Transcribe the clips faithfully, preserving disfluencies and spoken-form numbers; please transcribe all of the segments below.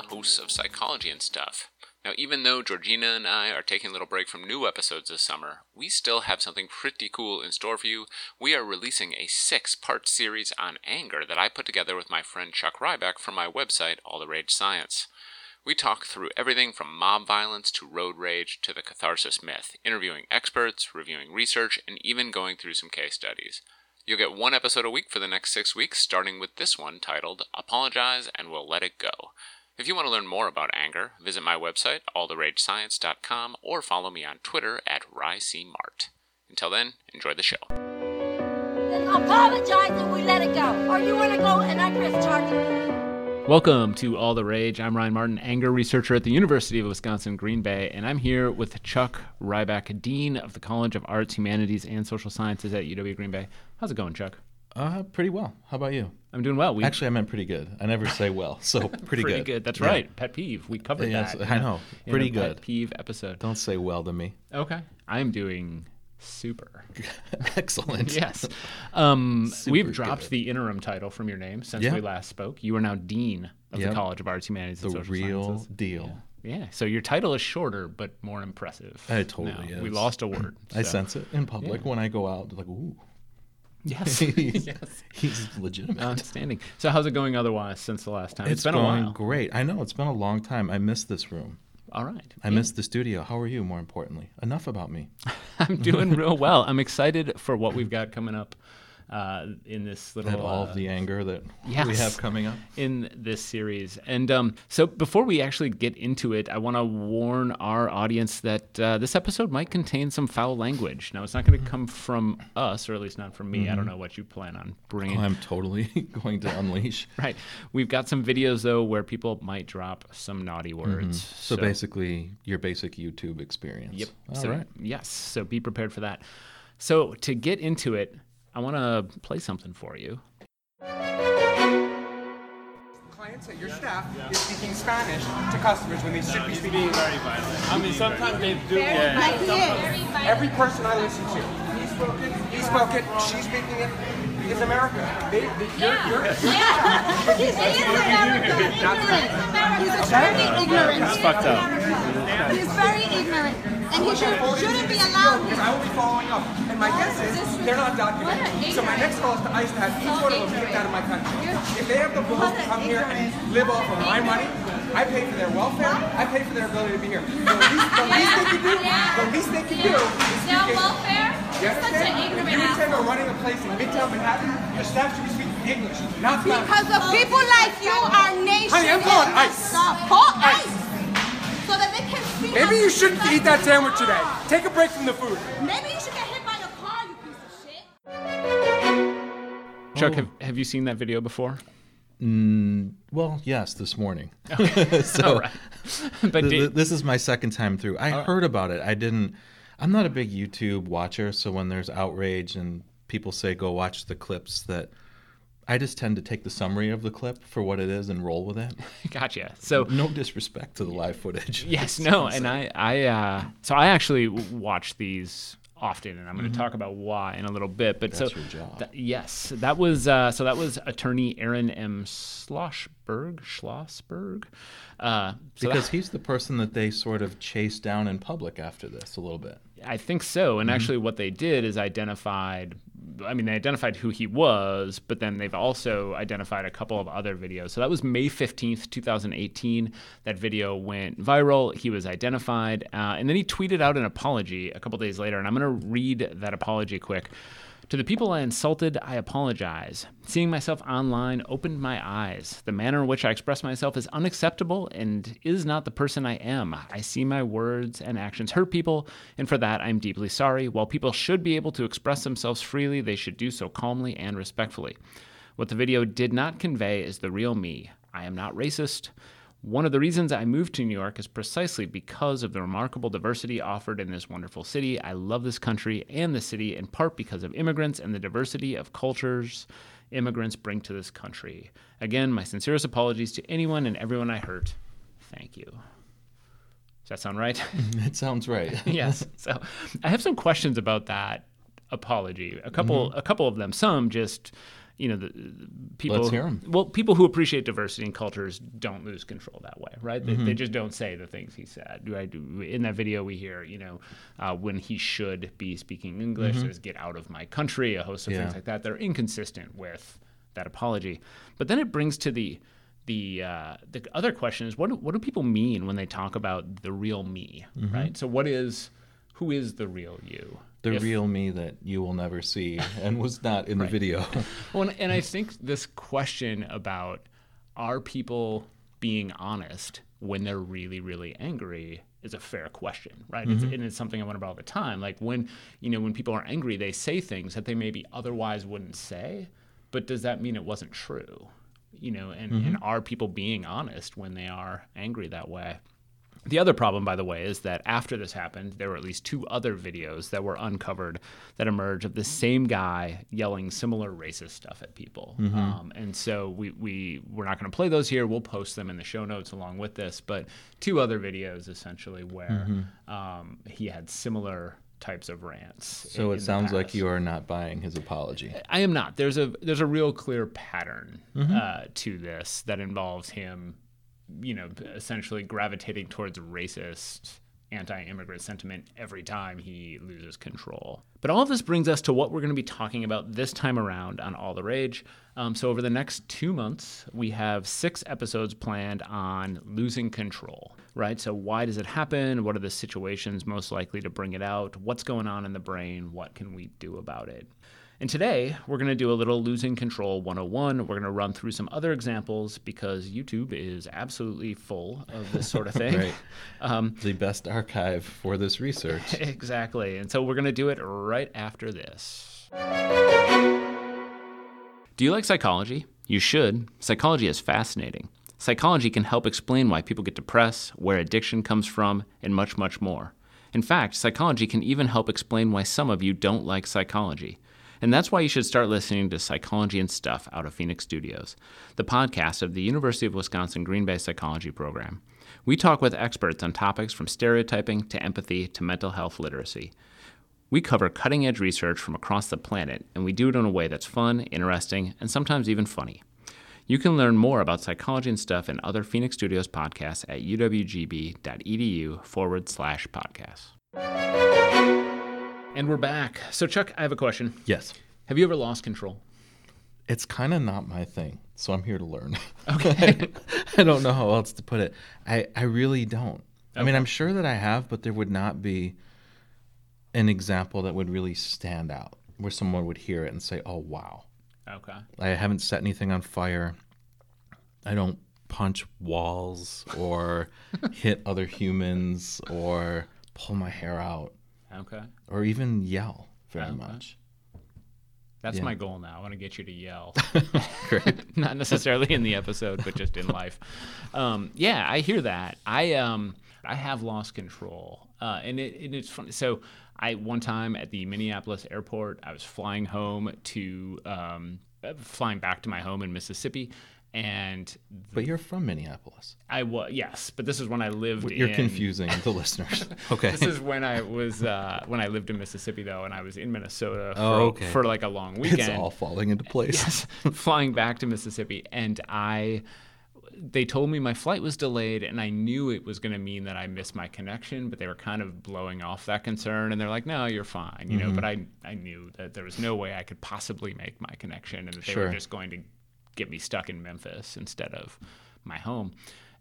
the hosts of Psychology and Stuff. Now, even though Georgina and I are taking a little break from new episodes this summer, we still have something pretty cool in store for you. We are releasing a six-part series on anger that I put together with my friend Chuck Rybak from my website, All the Rage Science. We talk through everything from mob violence to road rage to the catharsis myth, interviewing experts, reviewing research, and even going through some case studies. You'll get one episode a week for the next six weeks, starting with this one titled, Apologize and We'll Let It Go. If you want to learn more about anger, visit my website, all the rage science dot com, or follow me on Twitter at RyCMart. Until then, enjoy the show. Then apologize and we let it go, or you want to go and I press charges. Welcome to All the Rage. I'm Ryan Martin, anger researcher at the University of Wisconsin Green Bay, and I'm here with Chuck Rybak, Dean of the College of Arts, Humanities, and Social Sciences at U W Green Bay. How's it going, Chuck? Uh, pretty well. How about you? I'm doing well. We... Actually, I meant pretty good. I never say well, so pretty, pretty good. Pretty good. That's right. Yeah. Pet peeve. We covered yes, that. I know. In pretty a good. Pet peeve episode. Don't say well to me. Okay. I'm doing... super. Excellent. Yes. Um, we've dropped good. the interim title from your name since yep. we last spoke. You are now Dean of yep. the College of Arts, Humanities, and the Social Sciences. The real deal. Yeah. yeah. So your title is shorter, but more impressive. It totally now. is. We lost a word. So. I sense it in public yeah. when I go out. Like, ooh. Yes. he's, yes. He's legitimate. Outstanding. So how's it going otherwise since the last time? It's, it's been going a while. Great. I know. It's been a long time. I miss this room. All right. I yeah. missed the studio. How are you, more importantly? Enough about me. I'm doing real well. I'm excited for what we've got coming up uh, in this little... That all uh, of the anger that yes, we have coming up. In this series. And um, so before we actually get into it, I want to warn our audience that uh, this episode might contain some foul language. Now, it's not going to come from us, or at least not from me. Mm-hmm. I don't know what you plan on bringing. Oh, I'm totally going to unleash. Right. We've got some videos, though, where people might drop some naughty words. Mm-hmm. So, so basically, your basic YouTube experience. Yep. All so, right. Yes. So be prepared for that. So to get into it... I want to play something for you. Clients at your staff yeah. is speaking Spanish to customers when they should no, be speaking. Very violent. I mean, sometimes they do. Very yeah. violent. Sometimes. Very Every person I listen to, he spoke it, he spoke it, she's speaking it. It's America. They, they, yeah. You're, you're, yeah. It is America. Ignorant. He's extremely ignorant. That's fucked up. He's very ignorant. And he should, shouldn't be allowed. Because I will be following up. And my guess is they're not documented. So my next call is to ICE to have each one of them kicked out of my country. If they have the balls to come here and live off of my money, I pay for their welfare. I pay for their ability to be here. The least, the least they can do, the least they can do is no welfare. Yes, such an ignorant. You guys are running a place in Midtown Manhattan. Your staff should be speaking English, not Spanish. Because of people like you, our nation. Honey, I'm calling ICE. Call ICE. So that they can see. Maybe you shouldn't eat that sandwich today. Take a break from the food. Maybe you should get hit by a car, you piece of shit. Chuck, have, have you seen that video before? Mm, well, yes, this morning. Okay. so, All right. but th- th- this is my second time through. I All heard right. about it. I didn't. I'm not a big YouTube watcher, so when there's outrage and people say go watch the clips, that I just tend to take the summary of the clip for what it is and roll with it. Gotcha. So no disrespect to the live footage. Yes, no, and so. I, I, uh, so I actually watch these often, and I'm going to mm-hmm. talk about why in a little bit. But that's so, your job. Th- yes, that was uh, so. That was attorney Aaron M. Schlossberg. Schlossberg, uh, so because that, he's the person that they sort of chased down in public after this a little bit. I think so. And mm-hmm. actually, what they did is identified. I mean, they identified who he was, but then they've also identified a couple of other videos. So that was May fifteenth, twenty eighteen. That video went viral. He was identified. Uh, and then he tweeted out an apology a couple days later. And I'm going to read that apology quick. To the people I insulted, I apologize. Seeing myself online opened my eyes. The manner in which I express myself is unacceptable and is not the person I am. I see my words and actions hurt people, and for that I'm deeply sorry. While people should be able to express themselves freely, they should do so calmly and respectfully. What the video did not convey is the real me. I am not racist. One of the reasons I moved to New York is precisely because of the remarkable diversity offered in this wonderful city. I love this country and the city in part because of immigrants and the diversity of cultures immigrants bring to this country. Again, my sincerest apologies to anyone and everyone I hurt. Thank you. Does that sound right? That sounds right. Yes. So I have some questions about that apology. A couple, mm-hmm. a couple of them. Some just... you know, the, the people. Let's hear them. Well, people who appreciate diversity in cultures don't lose control that way, right? They, mm-hmm. they just don't say the things he said, right? In that video, we hear, you know, uh, when he should be speaking English, mm-hmm. says, get out of my country, a host of yeah. things like that. They're inconsistent with that apology. But then it brings to the the uh, the other question is, what do, what do people mean when they talk about the real me, mm-hmm. right? So what is, who is the real you? The if, real me that you will never see and was not in right. the video. Well, and I think this question about, are people being honest when they're really, really angry, is a fair question, right? Mm-hmm. It's, and it's something I wonder about all the time. Like when, you know, when people are angry, they say things that they maybe otherwise wouldn't say, but does that mean it wasn't true? You know, and, mm-hmm. and are people being honest when they are angry that way? The other problem, by the way, is that after this happened, there were at least two other videos that were uncovered that emerged of the same guy yelling similar racist stuff at people. Mm-hmm. Um, and so we, we, we're not going to play those here. We'll post them in the show notes along with this. But two other videos, essentially, where mm-hmm. um, he had similar types of rants. So in, it in sounds like you are not buying his apology. I am not. There's a, there's a real clear pattern mm-hmm. uh, to this that involves him, you know, essentially gravitating towards racist, anti-immigrant sentiment every time he loses control. But all of this brings us to what we're going to be talking about this time around on All the Rage. Um, so over the next two months, we have six episodes planned on losing control, right? So why does it happen? What are the situations most likely to bring it out? What's going on in the brain? What can we do about it? And today, we're going to do a little Losing Control one oh one. We're going to run through some other examples because YouTube is absolutely full of this sort of thing. Right. Um, the best archive for this research. Exactly. And so we're going to do it right after this. Do you like psychology? You should. Psychology is fascinating. Psychology can help explain why people get depressed, where addiction comes from, and much, much more. In fact, psychology can even help explain why some of you don't like psychology. And that's why you should start listening to Psychology and Stuff out of Phoenix Studios, the podcast of the University of Wisconsin Green Bay Psychology Program. We talk with experts on topics from stereotyping to empathy to mental health literacy. We cover cutting-edge research from across the planet, and we do it in a way that's fun, interesting, and sometimes even funny. You can learn more about Psychology and Stuff and other Phoenix Studios podcasts at uwgb.edu forward slash podcasts. And we're back. So, Chuck, I have a question. Yes. Have you ever lost control? It's kind of not my thing, so I'm here to learn. Okay. I don't know how else to put it. I, I really don't. Okay. I mean, I'm sure that I have, but there would not be an example that would really stand out where someone would hear it and say, oh, wow. Okay. I haven't set anything on fire. I don't punch walls or hit other humans or pull my hair out. Okay. Or even yell very okay. much. That's yeah. my goal now. I want to get you to yell. Great. Not necessarily in the episode, but just in life. Um, yeah, I hear that. I um I have lost control, uh, and it and it's funny. So I one time at the Minneapolis airport, I was flying home to um flying back to my home in Mississippi. And the, but you're from Minneapolis. I was, yes, but this is when I lived well, you're in... You're confusing the listeners. Okay. This is when I was, uh, when I lived in Mississippi, though, and I was in Minnesota for, oh, okay. for like a long weekend. It's all falling into place. Yes, flying back to Mississippi. And I, they told me my flight was delayed, and I knew it was going to mean that I missed my connection, but they were kind of blowing off that concern. And they're like, no, you're fine, you mm-hmm. know, but I, I knew that there was no way I could possibly make my connection and that they sure. were just going to get me stuck in Memphis instead of my home.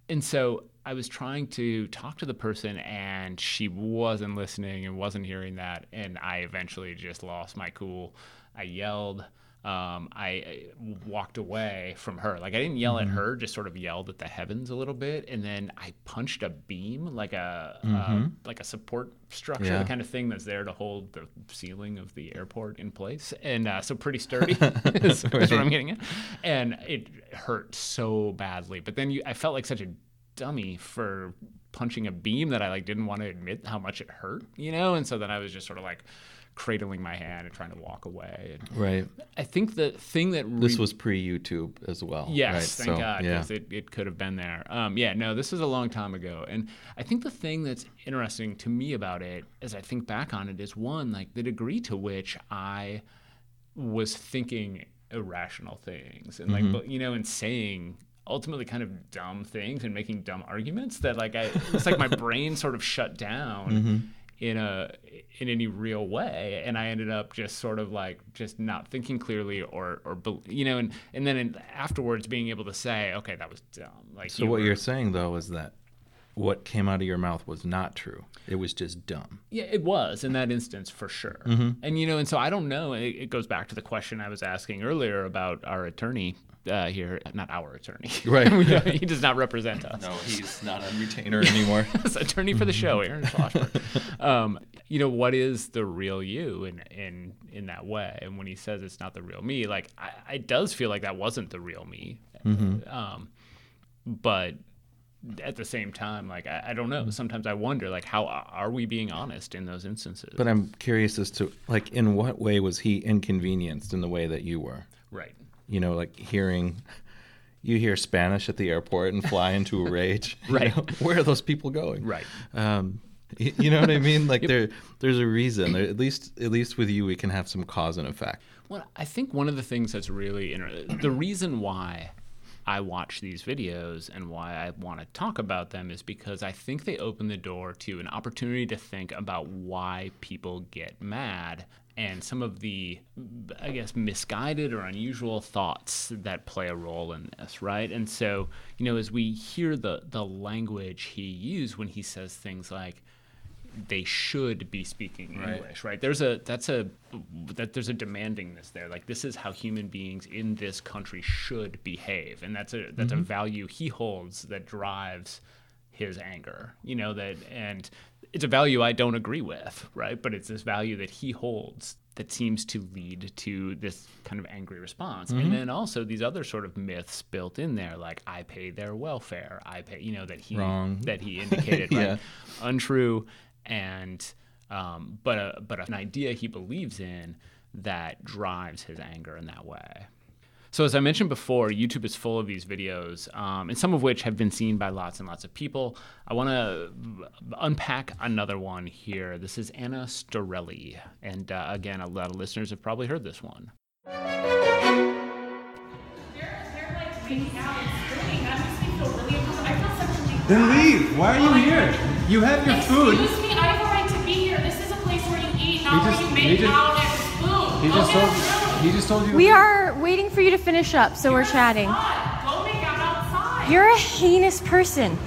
And so I was trying to talk to the person, and she wasn't listening and wasn't hearing that, and I eventually just lost my cool. I yelled. Um, I, I walked away from her. Like, I didn't yell mm-hmm. at her, just sort of yelled at the heavens a little bit, and then I punched a beam, like a mm-hmm. uh, like a support structure, yeah. the kind of thing that's there to hold the ceiling of the airport in place, and uh, so pretty sturdy is, right. is what I'm getting at. And it hurt so badly, but then you, I felt like such a dummy for punching a beam that I like didn't want to admit how much it hurt, you know, and so then I was just sort of like cradling my hand and trying to walk away. And right. I think the thing that... Re- this was pre-YouTube as well. Yes, right? thank so, God, because yeah. it, it could have been there. Um, yeah, no, this is a long time ago. And I think the thing that's interesting to me about it, as I think back on it, is one, like the degree to which I was thinking irrational things and mm-hmm. like, you know, and saying ultimately kind of dumb things and making dumb arguments that like I it's like my brain sort of shut down mm-hmm. in a in any real way, and I ended up just sort of like just not thinking clearly or or you know and and then in, afterwards being able to say, okay, that was dumb. Like so you what were, you're saying though is that what came out of your mouth was not true. It was just dumb. Yeah, it was in that instance for sure. Mm-hmm. And, you know, and so I don't know. It, it goes back to the question I was asking earlier about our attorney uh, here. Not our attorney. Right. He does not represent us. No, he's not a retainer anymore. He's attorney for the show, Aaron Schlossberg. Um, you know, what is the real you in, in, in that way? And when he says it's not the real me, like, I, it does feel like that wasn't the real me. Mm-hmm. Um, but... at the same time, like, I, I don't know. Sometimes I wonder, like, how are we being honest in those instances? But I'm curious as to, like, in what way was he inconvenienced in the way that you were? Right. You know, like hearing, you hear Spanish at the airport and fly into a rage. Right. You know, where are those people going? Right. Um, you, you know what I mean? Like, yep. there, there's a reason. There, at least, at least with you, we can have some cause and effect. Well, I think one of the things that's really interesting, the reason why I watch these videos and why I want to talk about them is because I think they open the door to an opportunity to think about why people get mad and some of the, I guess, misguided or unusual thoughts that play a role in this, right? And so, you know, as we hear the, the language he used when he says things like, they should be speaking right. English, right? There's a that's a that there's a demandingness there. Like, this is how human beings in this country should behave, and that's a that's mm-hmm. a value he holds that drives his anger. You know that, and it's a value I don't agree with, right? But it's this value that he holds that seems to lead to this kind of angry response. Mm-hmm. And then also these other sort of myths built in there, like I pay their welfare, I pay, you know, that he Wrong. that he indicated, yeah. right? Untrue. And um, but a, but an idea he believes in that drives his anger in that way. So as I mentioned before, YouTube is full of these videos, um, and some of which have been seen by lots and lots of people. I want to unpack another one here. This is Anna Storelli, and uh, again, a lot of listeners have probably heard this one. Then leave. Why are you here? You have your Excuse food. Excuse me, I have a right to be here. This is a place where you eat, not just, where you make just, out at food. He just, told, food. he just told you. We are waiting for you to finish up, so You're we're chatting. Not. Go make out outside. You're a heinous person.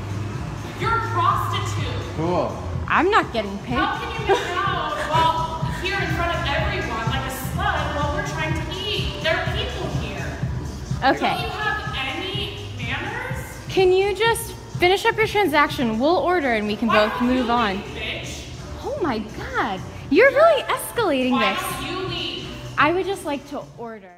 You're a prostitute. Cool. I'm not getting paid. How can you make out while here in front of everyone like a slut while we're trying to eat? There are people here. Okay. Do you have any manners? Can you just... finish up your transaction, we'll order, and we can Why both move on. Bitch? Oh my God, you're really escalating Why this. Why don't you leave? I would just like to order.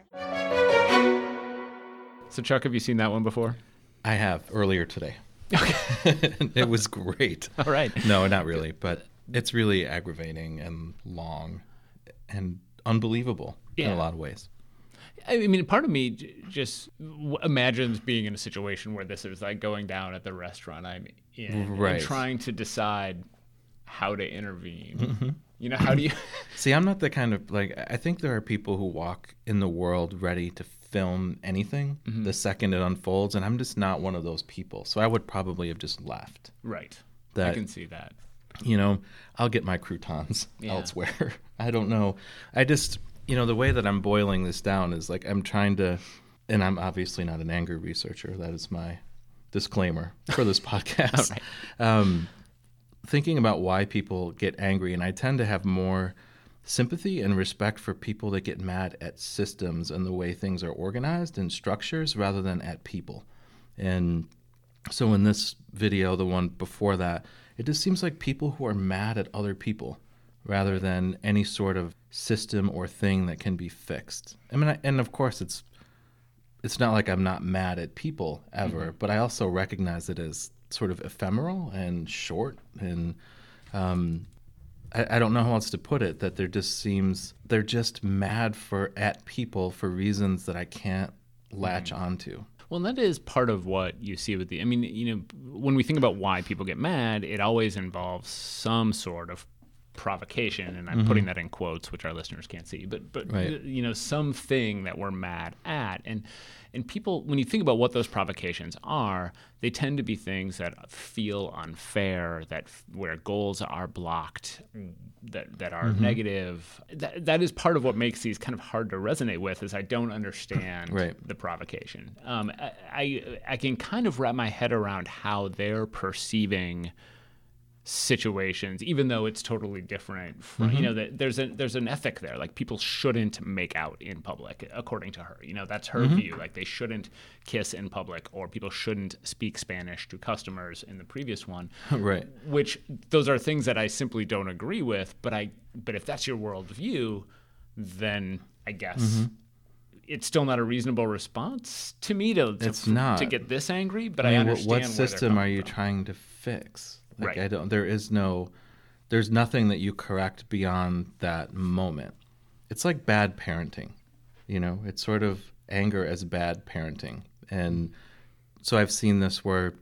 So Chuck, have you seen that one before? I have, earlier today. Okay. It was great. All right. No, not really, but it's really aggravating and long and unbelievable yeah. in a lot of ways. I mean, part of me just imagines being in a situation where this is like going down at the restaurant I'm in right. and trying to decide how to intervene. Mm-hmm. You know, how do you... See, I'm not the kind of, like, I think there are people who walk in the world ready to film anything mm-hmm. the second it unfolds, and I'm just not one of those people. So I would probably have just left. Right. That, I can see that. You know, I'll get my croutons yeah. elsewhere. I don't know. I just... You know, the way that I'm boiling this down is like I'm trying to, and I'm obviously not an anger researcher. That is my disclaimer for this podcast. All right. Um, thinking about why people get angry, and I tend to have more sympathy and respect for people that get mad at systems and the way things are organized and structures rather than at people. And so in this video, the one before that, it just seems like people who are mad at other people rather than any sort of system or thing that can be fixed. I mean, I, and of course, it's it's not like I'm not mad at people ever, mm-hmm. but I also recognize it as sort of ephemeral and short, and um, I, I don't know how else to put it. That there just seems they're just mad for at people for reasons that I can't latch mm-hmm. onto. Well, that is part of what you see with the. I mean, you know, when we think about why people get mad, it always involves some sort of provocation, and I'm mm-hmm. putting that in quotes, which our listeners can't see, but but right. you know, something that we're mad at, and and people, when you think about what those provocations are, they tend to be things that feel unfair, that where goals are blocked, that that are mm-hmm. negative. That that is part of what makes these kind of hard to resonate with, is I don't understand right. the provocation. Um, I, I I can kind of wrap my head around how they're perceiving situations, even though it's totally different from, mm-hmm. you know, that there's a there's an ethic there, like people shouldn't make out in public, according to her, you know, that's her mm-hmm. view, like they shouldn't kiss in public, or people shouldn't speak Spanish to customers in the previous one, right, which those are things that I simply don't agree with, but I but if that's your worldview, then I guess mm-hmm. it's still not a reasonable response to me to to, it's not. to get this angry, but I, mean, I understand what, what system are you from. trying to fix? Like right. I don't, there is no, there's nothing that you correct beyond that moment. It's like bad parenting, you know, it's sort of anger as bad parenting. And so I've seen this where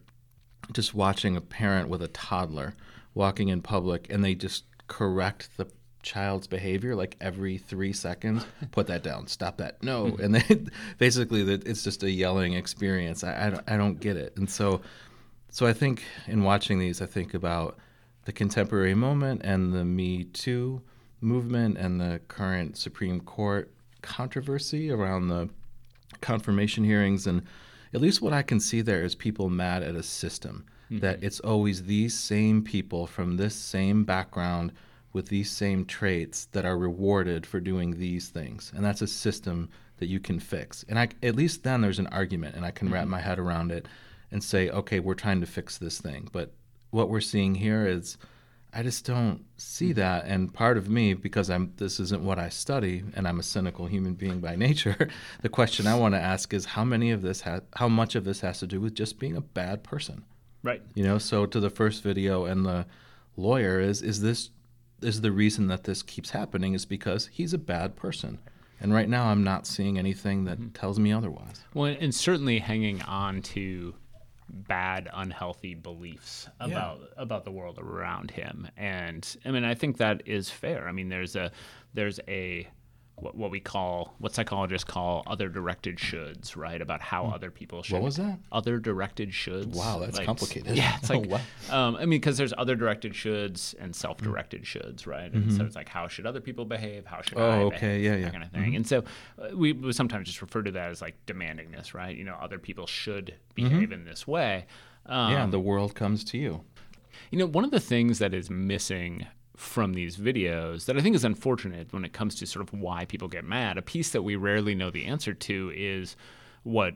just watching a parent with a toddler walking in public, and they just correct the child's behavior like every three seconds, put that down, stop that, no. And they, basically it's just a yelling experience. I, I, don't, I don't get it. And so... So I think in watching these, I think about the contemporary moment and the Me Too movement and the current Supreme Court controversy around the confirmation hearings. And at least what I can see there is people mad at a system, mm-hmm. that it's always these same people from this same background with these same traits that are rewarded for doing these things. And that's a system that you can fix. And I, at least then there's an argument, and I can mm-hmm. wrap my head around it and say, okay, we're trying to fix this thing. But what we're seeing here is, I just don't see that. And part of me, because I'm this isn't what I study, and I'm a cynical human being by nature, the question I want to ask is, how many of this ha- how much of this has to do with just being a bad person? Right. You know, so to the first video and the lawyer, is is this is the reason that this keeps happening is because he's a bad person. And right now I'm not seeing anything that tells me otherwise. Well, and certainly hanging on to bad, unhealthy beliefs about yeah. about the world around him. And I mean, I think that is fair. I mean, there's a there's a what, what we call what psychologists call other directed shoulds, right? About how mm. other people should. What was that? Other directed shoulds. Wow, that's like, complicated. Yeah, it's like oh, wow. um, I mean, because there's other directed shoulds and self-directed mm. shoulds, right? And mm-hmm. so it's like, how should other people behave? How should oh, I okay. behave? Yeah, that yeah. kind of thing. Mm-hmm. And so uh, we, we sometimes just refer to that as like demandingness, right? You know, other people should behave mm-hmm. in this way. Um, yeah, the world comes to you. You know, one of the things that is missing from these videos that I think is unfortunate when it comes to sort of why people get mad, a piece that we rarely know the answer to is what,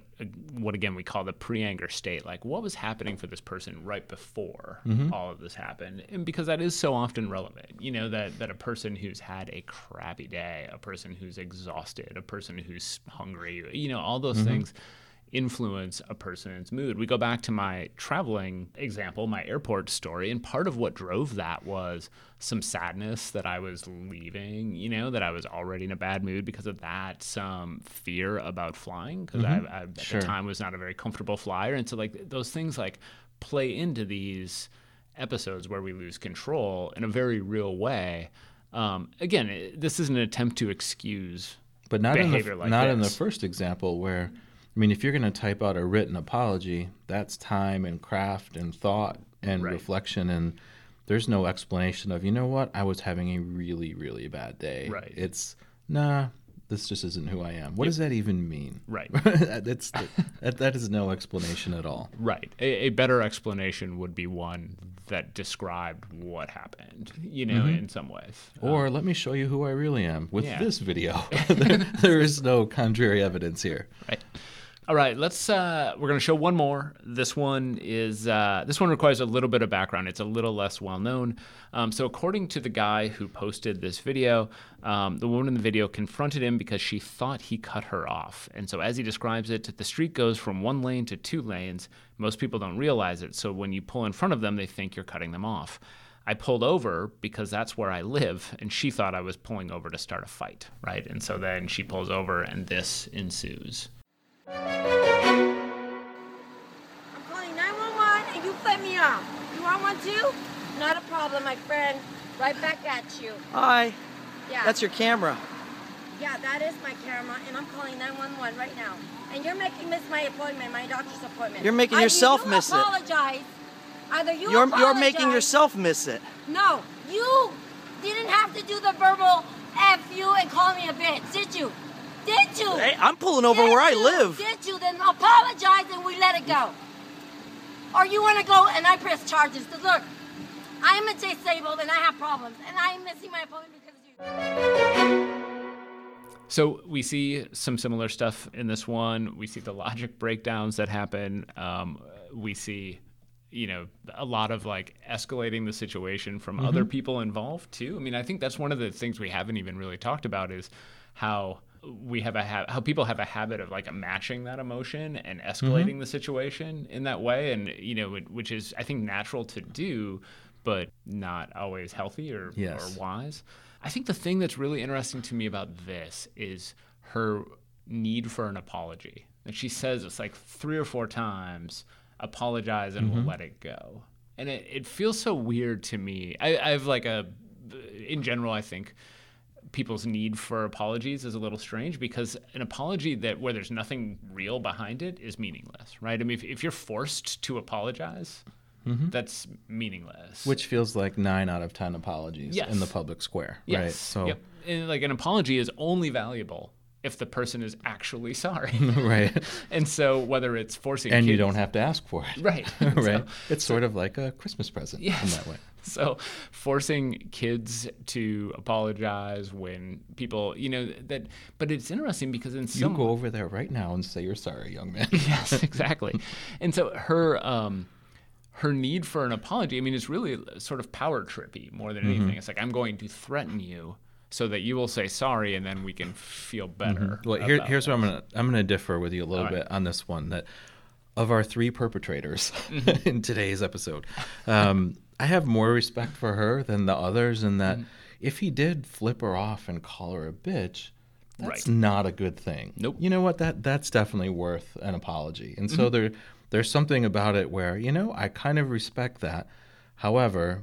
what again, we call the pre-anger state. Like, what was happening for this person right before mm-hmm. all of this happened? And because that is so often relevant, you know, that, that a person who's had a crappy day, a person who's exhausted, a person who's hungry, you know, all those mm-hmm. things influence a person's mood. We go back to my traveling example, my airport story, and part of what drove that was some sadness that I was leaving, you know, that I was already in a bad mood because of that, some fear about flying, because mm-hmm. I, I at sure. the time was not a very comfortable flyer. And so like those things like play into these episodes where we lose control in a very real way. Um, again, it, this is an attempt to excuse but not behavior in the, like not this. in the first example where I mean, if you're going to type out a written apology, that's time and craft and thought and right. reflection, and there's no explanation of, you know what, I was having a really, really bad day. Right. It's, nah, this just isn't who I am. What yep. does that even mean? Right. That's that, that is no explanation at all. Right. A, a better explanation would be one that described what happened, you know, mm-hmm. in some ways. Or um, let me show you who I really am with yeah. this video. there, there is no contrary evidence here. Right. All right, let's. Uh, we're going to show one more. This one is. Uh, this one requires a little bit of background. It's a little less well known. Um, so, according to the guy who posted this video, um, the woman in the video confronted him because she thought he cut her off. And so, as he describes it, the street goes from one lane to two lanes. Most people don't realize it. So, when you pull in front of them, they think you're cutting them off. I pulled over because that's where I live, and she thought I was pulling over to start a fight, right? And so then she pulls over, and this ensues. I'm calling nine one one and you cut me off. You want one too? Not a problem, my friend. Right back at you. Hi. Yeah. That's your camera. Yeah, that is my camera, and I'm calling nine one one right now. And you're making miss my appointment, my doctor's appointment. You're making Either yourself you miss apologize, it. apologize. Either you you're, apologize. You're making yourself miss it. No, you didn't have to do the verbal F you and call me a bitch, did you? Did you? Hey, I'm pulling over did where you? I live. Did you? Then apologize and we let it go. Or you want to go and I press charges. Because look, I am disabled and I have problems. And I am missing my appointment because of you. So we see some similar stuff in this one. We see the logic breakdowns that happen. Um, we see, you know, a lot of like escalating the situation from mm-hmm. other people involved too. I mean, I think that's one of the things we haven't even really talked about is how we have a ha- how people have a habit of like matching that emotion and escalating mm-hmm. the situation in that way, and you know, it, which is I think natural to do, but not always healthy or, yes. or wise. I think the thing that's really interesting to me about this is her need for an apology. And she says it's like three or four times, apologize and mm-hmm. we'll let it go. And it, it feels so weird to me. I, I have like a, in general, I think people's need for apologies is a little strange because an apology that where there's nothing real behind it is meaningless, right? I mean, if, if you're forced to apologize, mm-hmm. that's meaningless. Which feels like nine out of ten apologies yes. in the public square, yes. right? So, yep. and like an apology is only valuable if the person is actually sorry, right? And so whether it's forcing and kids, you don't have to ask for it, right? right. So, it's sort of like a Christmas present yes. in that way. So forcing kids to apologize when people, you know, that, but it's interesting because in some... You go over there right now and say you're sorry, young man. Yes, exactly. And so her um, her need for an apology, I mean, it's really sort of power trippy more than anything. Mm-hmm. It's like, I'm going to threaten you so that you will say sorry and then we can feel better. Mm-hmm. Well, here, here's where I'm going to I'm gonna differ with you a little All bit right. on this one, that of our three perpetrators mm-hmm. in today's episode... Um, I have more respect for her than the others in that mm. if he did flip her off and call her a bitch, that's right. not a good thing. Nope. You know what? That that's definitely worth an apology. And mm-hmm. so there there's something about it where, you know, I kind of respect that. However,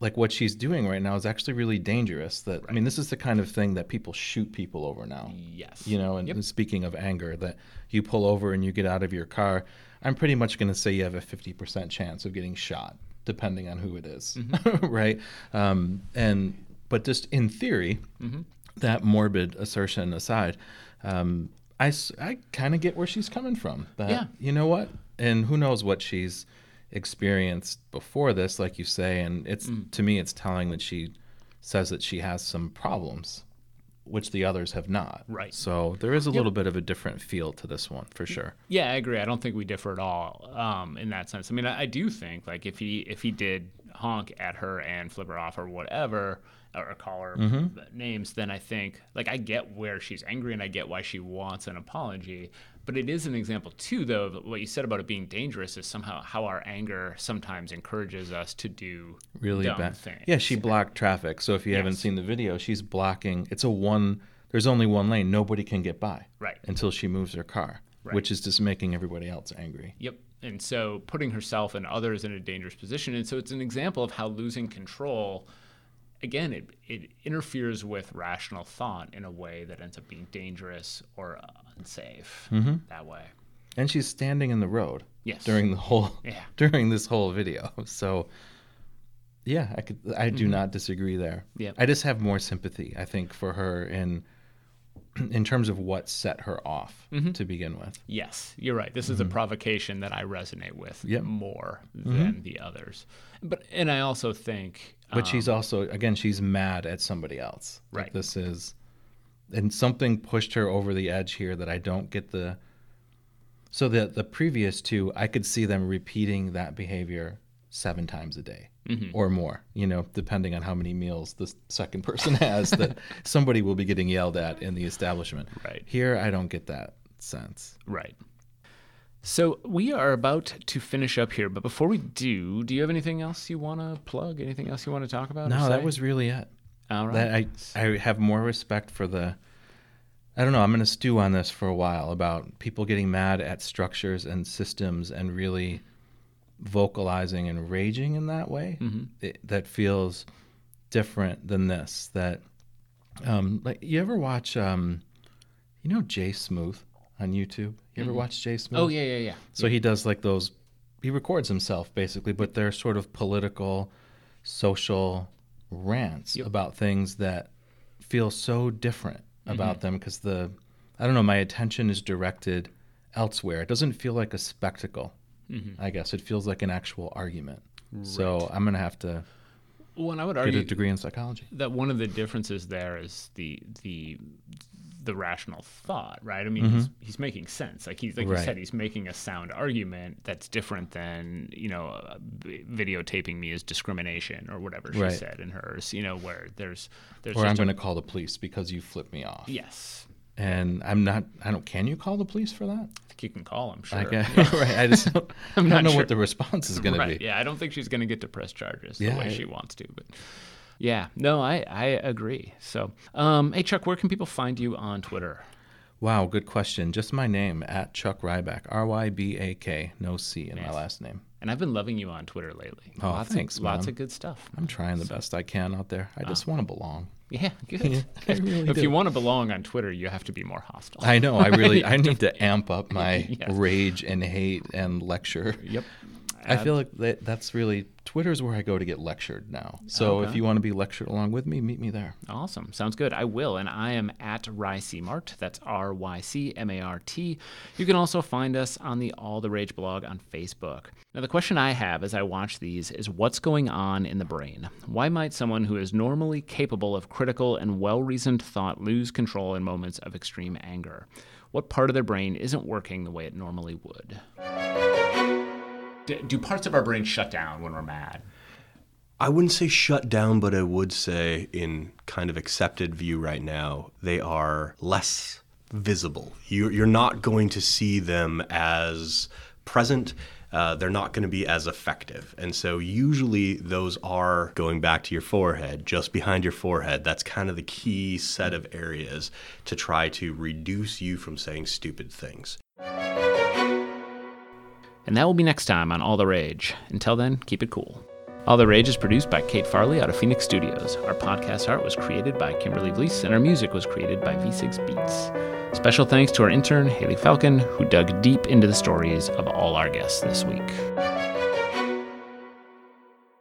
like what she's doing right now is actually really dangerous. That right. I mean, this is the kind of thing that people shoot people over now. Yes. You know, and, yep. and speaking of anger, that you pull over and you get out of your car, I'm pretty much going to say you have a fifty percent chance of getting shot, depending on who it is, mm-hmm. right? Um, and but just in theory, mm-hmm. that morbid assertion aside, um, I, I kind of get where she's coming from. That, yeah. You know what? And who knows what she's experienced before this, like you say. And it's mm. to me, it's telling that she says that she has some problems, which the others have not. Right. So there is a yep. little bit of a different feel to this one, for sure. Yeah, I agree. I don't think we differ at all um, in that sense. I mean, I, I do think, like, if he if he did honk at her and flip her off or whatever, or call her mm-hmm. names, then I think, like, I get where she's angry and I get why she wants an apology. But it is an example, too, though, of what you said about it being dangerous is somehow how our anger sometimes encourages us to do really dumb bad things. Yeah, she blocked traffic. So if you yes. haven't seen the video, she's blocking. It's a one. There's only one lane. Nobody can get by right. until she moves her car, right. which is just making everybody else angry. Yep. And so putting herself and others in a dangerous position. And so it's an example of how losing control, again, it, it interferes with rational thought in a way that ends up being dangerous or unsafe mm-hmm. that way. And she's standing in the road yes. during the whole yeah. during this whole video. So, yeah, I could I do mm-hmm. not disagree there. Yep. I just have more sympathy, I think, for her in in terms of what set her off mm-hmm. to begin with. Yes, you're right. This mm-hmm. is a provocation that I resonate with yep. more mm-hmm. than the others. But and I also think. But um, she's also, again, she's mad at somebody else. Right. Like this is, and something pushed her over the edge here that I don't get the, so the, the previous two, I could see them repeating that behavior seven times a day mm-hmm. or more, you know, depending on how many meals the second person has that somebody will be getting yelled at in the establishment. Right. Here, I don't get that sense. Right. So we are about to finish up here, but before we do, do you have anything else you want to plug? Anything else you want to talk about? No, that was really it. All right. That I, I have more respect for the, I don't know, I'm going to stew on this for a while about people getting mad at structures and systems and really vocalizing and raging in that way, mm-hmm. it, that feels different than this. That um, like you ever watch, um, you know, Jay Smooth on YouTube? You mm-hmm. ever watch Jay Smooth? Oh, yeah, yeah, yeah. So yeah. he does like those, he records himself basically, but they're sort of political, social rants yep. about things that feel so different about mm-hmm. them because the, I don't know, my attention is directed elsewhere. It doesn't feel like a spectacle. Mm-hmm. I guess it feels like an actual argument. Right. So I'm going to have to well, and I would argue get a degree in psychology. That one of the differences there is the the the rational thought, right? I mean, mm-hmm. he's, he's making sense. Like he's like right. you said, he's making a sound argument that's different than, you know, uh, videotaping me is discrimination or whatever she right. said in hers. You know, where there's there's or I'm going to call the police because you flipped me off. Yes. And I'm not, I don't, can you call the police for that? I think you can call them, sure. I can, yeah. right, I just don't, I'm not I don't know sure. what the response is going right. to be. Yeah, I don't think she's going to get to press charges yeah, the way I, she wants to. But yeah, no, I, I agree. So, um, hey, Chuck, where can people find you on Twitter? Wow, good question. Just my name, at Chuck Rybak, R Y B A K, no C in nice. my last name. And I've been loving you on Twitter lately. Oh, lots thanks, of, man. Lots of good stuff. I'm trying the so, best I can out there. I just uh, want to belong. Yeah, good. I really if do. you want to belong on Twitter, you have to be more hostile. I know. I really I need to amp up my yes. rage and hate and lecture. Yep. I uh, feel like that, that's really Twitter's where I go to get lectured now. So okay. if you want to be lectured along with me, meet me there. Awesome. Sounds good. I will. And I am at RyCMart. That's R Y C M A R T. You can also find us on the All the Rage blog on Facebook. Now, the question I have as I watch these is what's going on in the brain? Why might someone who is normally capable of critical and well-reasoned thought lose control in moments of extreme anger? What part of their brain isn't working the way it normally would? Do parts of our brain shut down when we're mad? I wouldn't say shut down, but I would say in kind of accepted view right now, they are less visible. You're not going to see them as present. Uh, they're not going to be as effective. And so usually those are going back to your forehead, just behind your forehead. That's kind of the key set of areas to try to reduce you from saying stupid things. And that will be next time on All the Rage. Until then, keep it cool. All the Rage is produced by Kate Farley out of Phoenix Studios. Our podcast art was created by Kimberly Vleese, and our music was created by V six Beats. Special thanks to our intern, Haley Falcon, who dug deep into the stories of all our guests this week.